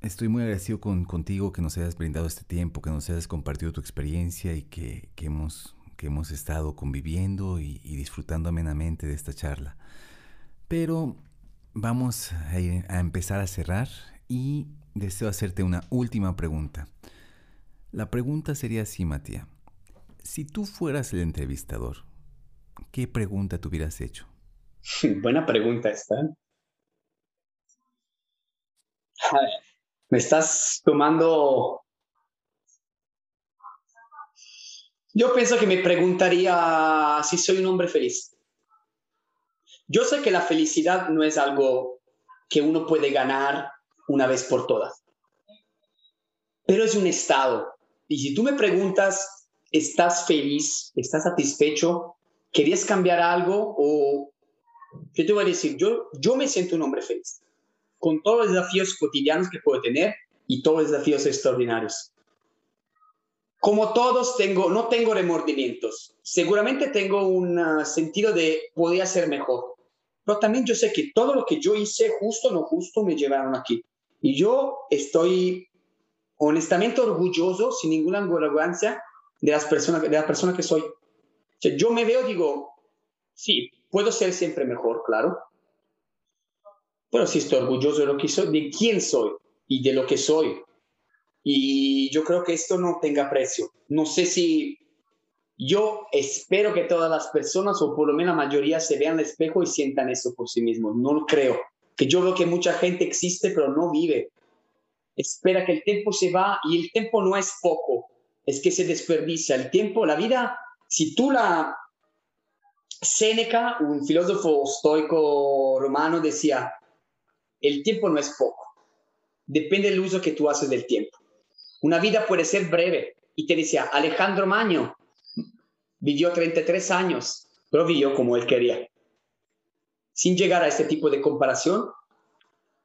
estoy muy agradecido contigo que nos hayas brindado este tiempo, que nos hayas compartido tu experiencia y que hemos estado conviviendo y disfrutando amenamente de esta charla. Pero vamos a empezar a cerrar y deseo hacerte una última pregunta. La pregunta sería así, Matías. Si tú fueras el entrevistador, ¿qué pregunta te hubieras hecho? Buena pregunta esta. Ay, me estás tomando... Yo pienso que me preguntaría si soy un hombre feliz. Yo sé que la felicidad no es algo que uno puede ganar una vez por todas, pero es un estado. Y si tú me preguntas, ¿estás feliz? ¿Estás satisfecho? ¿Querías cambiar algo? O yo te voy a decir, yo me siento un hombre feliz, con todos los desafíos cotidianos que puedo tener y todos los desafíos extraordinarios. Como todos, no tengo remordimientos. Seguramente tengo un sentido de poder hacer mejor. Pero también yo sé que todo lo que yo hice, justo o no justo, me llevaron aquí. Y yo estoy... honestamente orgulloso, sin ninguna arrogancia, de la persona que soy. O sea, yo me veo y digo, sí, puedo ser siempre mejor, claro. Pero sí estoy orgulloso de lo que soy, de quién soy y de lo que soy. Y yo creo que esto no tenga precio. No sé si... Yo espero que todas las personas, o por lo menos la mayoría, se vean al espejo y sientan eso por sí mismos. No lo creo. Que yo veo que mucha gente existe, pero no vive. Espera que el tiempo se va, y el tiempo no es poco, es que se desperdicia el tiempo, la vida. Si tú Séneca, un filósofo estoico romano, decía, el tiempo no es poco, depende del uso que tú haces del tiempo. Una vida puede ser breve, y te decía, Alejandro Magno vivió 33 años, pero vivió como él quería, sin llegar a este tipo de comparación.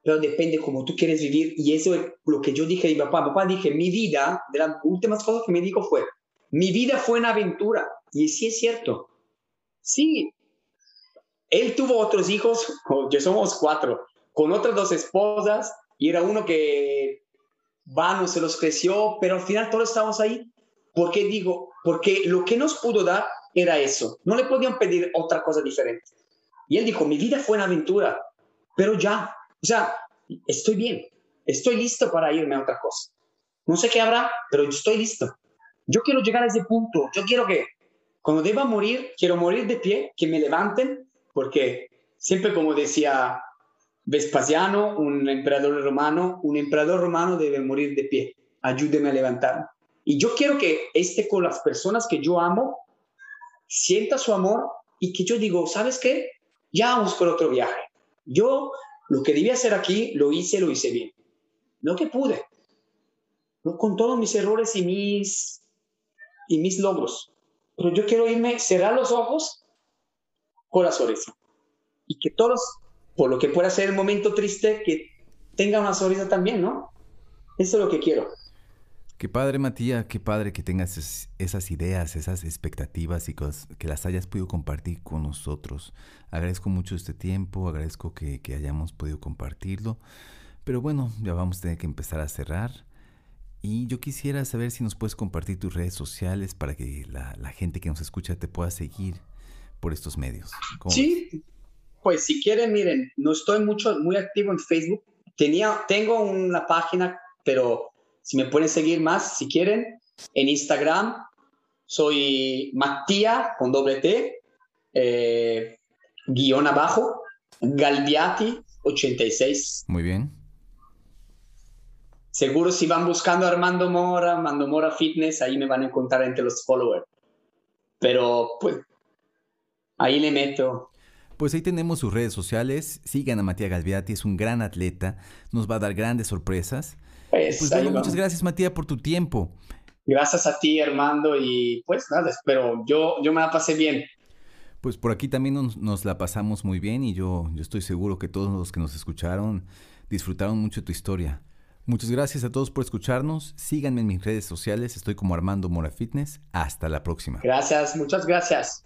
Pero depende cómo tú quieres vivir, y eso es lo que yo dije a mi papá. Papá, dije, mi vida, de las últimas cosas que me dijo fue, mi vida fue una aventura, y sí es cierto. Sí, él tuvo otros hijos, ya somos 4, con otras 2 esposas, y era uno que vano se los creció, pero al final todos estamos ahí. ¿Por qué digo? Porque lo que nos pudo dar era eso, no le podían pedir otra cosa diferente. Y él dijo, mi vida fue una aventura, pero ya. O sea, estoy bien, estoy listo para irme a otra cosa. No sé qué habrá, pero yo estoy listo. Yo quiero llegar a ese punto. Yo quiero que cuando deba morir, quiero morir de pie, que me levanten, porque siempre, como decía Vespasiano, un emperador romano debe morir de pie. Ayúdeme a levantarme. Y yo quiero que con las personas que yo amo, sienta su amor y que yo digo, ¿sabes qué? Ya vamos por otro viaje. Yo... lo que debía hacer aquí, lo hice bien. Lo que pude. Con todos mis errores y mis logros. Pero yo quiero irme, cerrar los ojos con la sonrisa. Y que todos, por lo que pueda ser el momento triste, que tengan una sonrisa también, ¿no? Eso es lo que quiero. Qué padre, Matías, qué padre que tengas esas ideas, esas expectativas y cosas, que las hayas podido compartir con nosotros. Agradezco mucho este tiempo, agradezco que hayamos podido compartirlo. Pero bueno, ya vamos a tener que empezar a cerrar. Y yo quisiera saber si nos puedes compartir tus redes sociales para que la gente que nos escucha te pueda seguir por estos medios. Sí, ves? Pues si quieren, miren, no estoy muy activo en Facebook. Tengo una página, pero... si me pueden seguir más, si quieren, en Instagram soy Matías con _T _ Galbiati 86. Muy bien. Seguro si van buscando a Armando Mora Fitness, ahí me van a encontrar entre los followers. Pero pues ahí le meto. Pues ahí tenemos sus redes sociales. Sigan a Matías Galbiati, es un gran atleta, nos va a dar grandes sorpresas. Pues bueno, muchas gracias, Matías, por tu tiempo. Gracias a ti, Armando, y pues nada, espero, yo me la pasé bien. Pues por aquí también nos la pasamos muy bien y yo estoy seguro que todos los que nos escucharon disfrutaron mucho tu historia. Muchas gracias a todos por escucharnos. Síganme en mis redes sociales, estoy como Armando Mora Fitness. Hasta la próxima. Gracias, muchas gracias.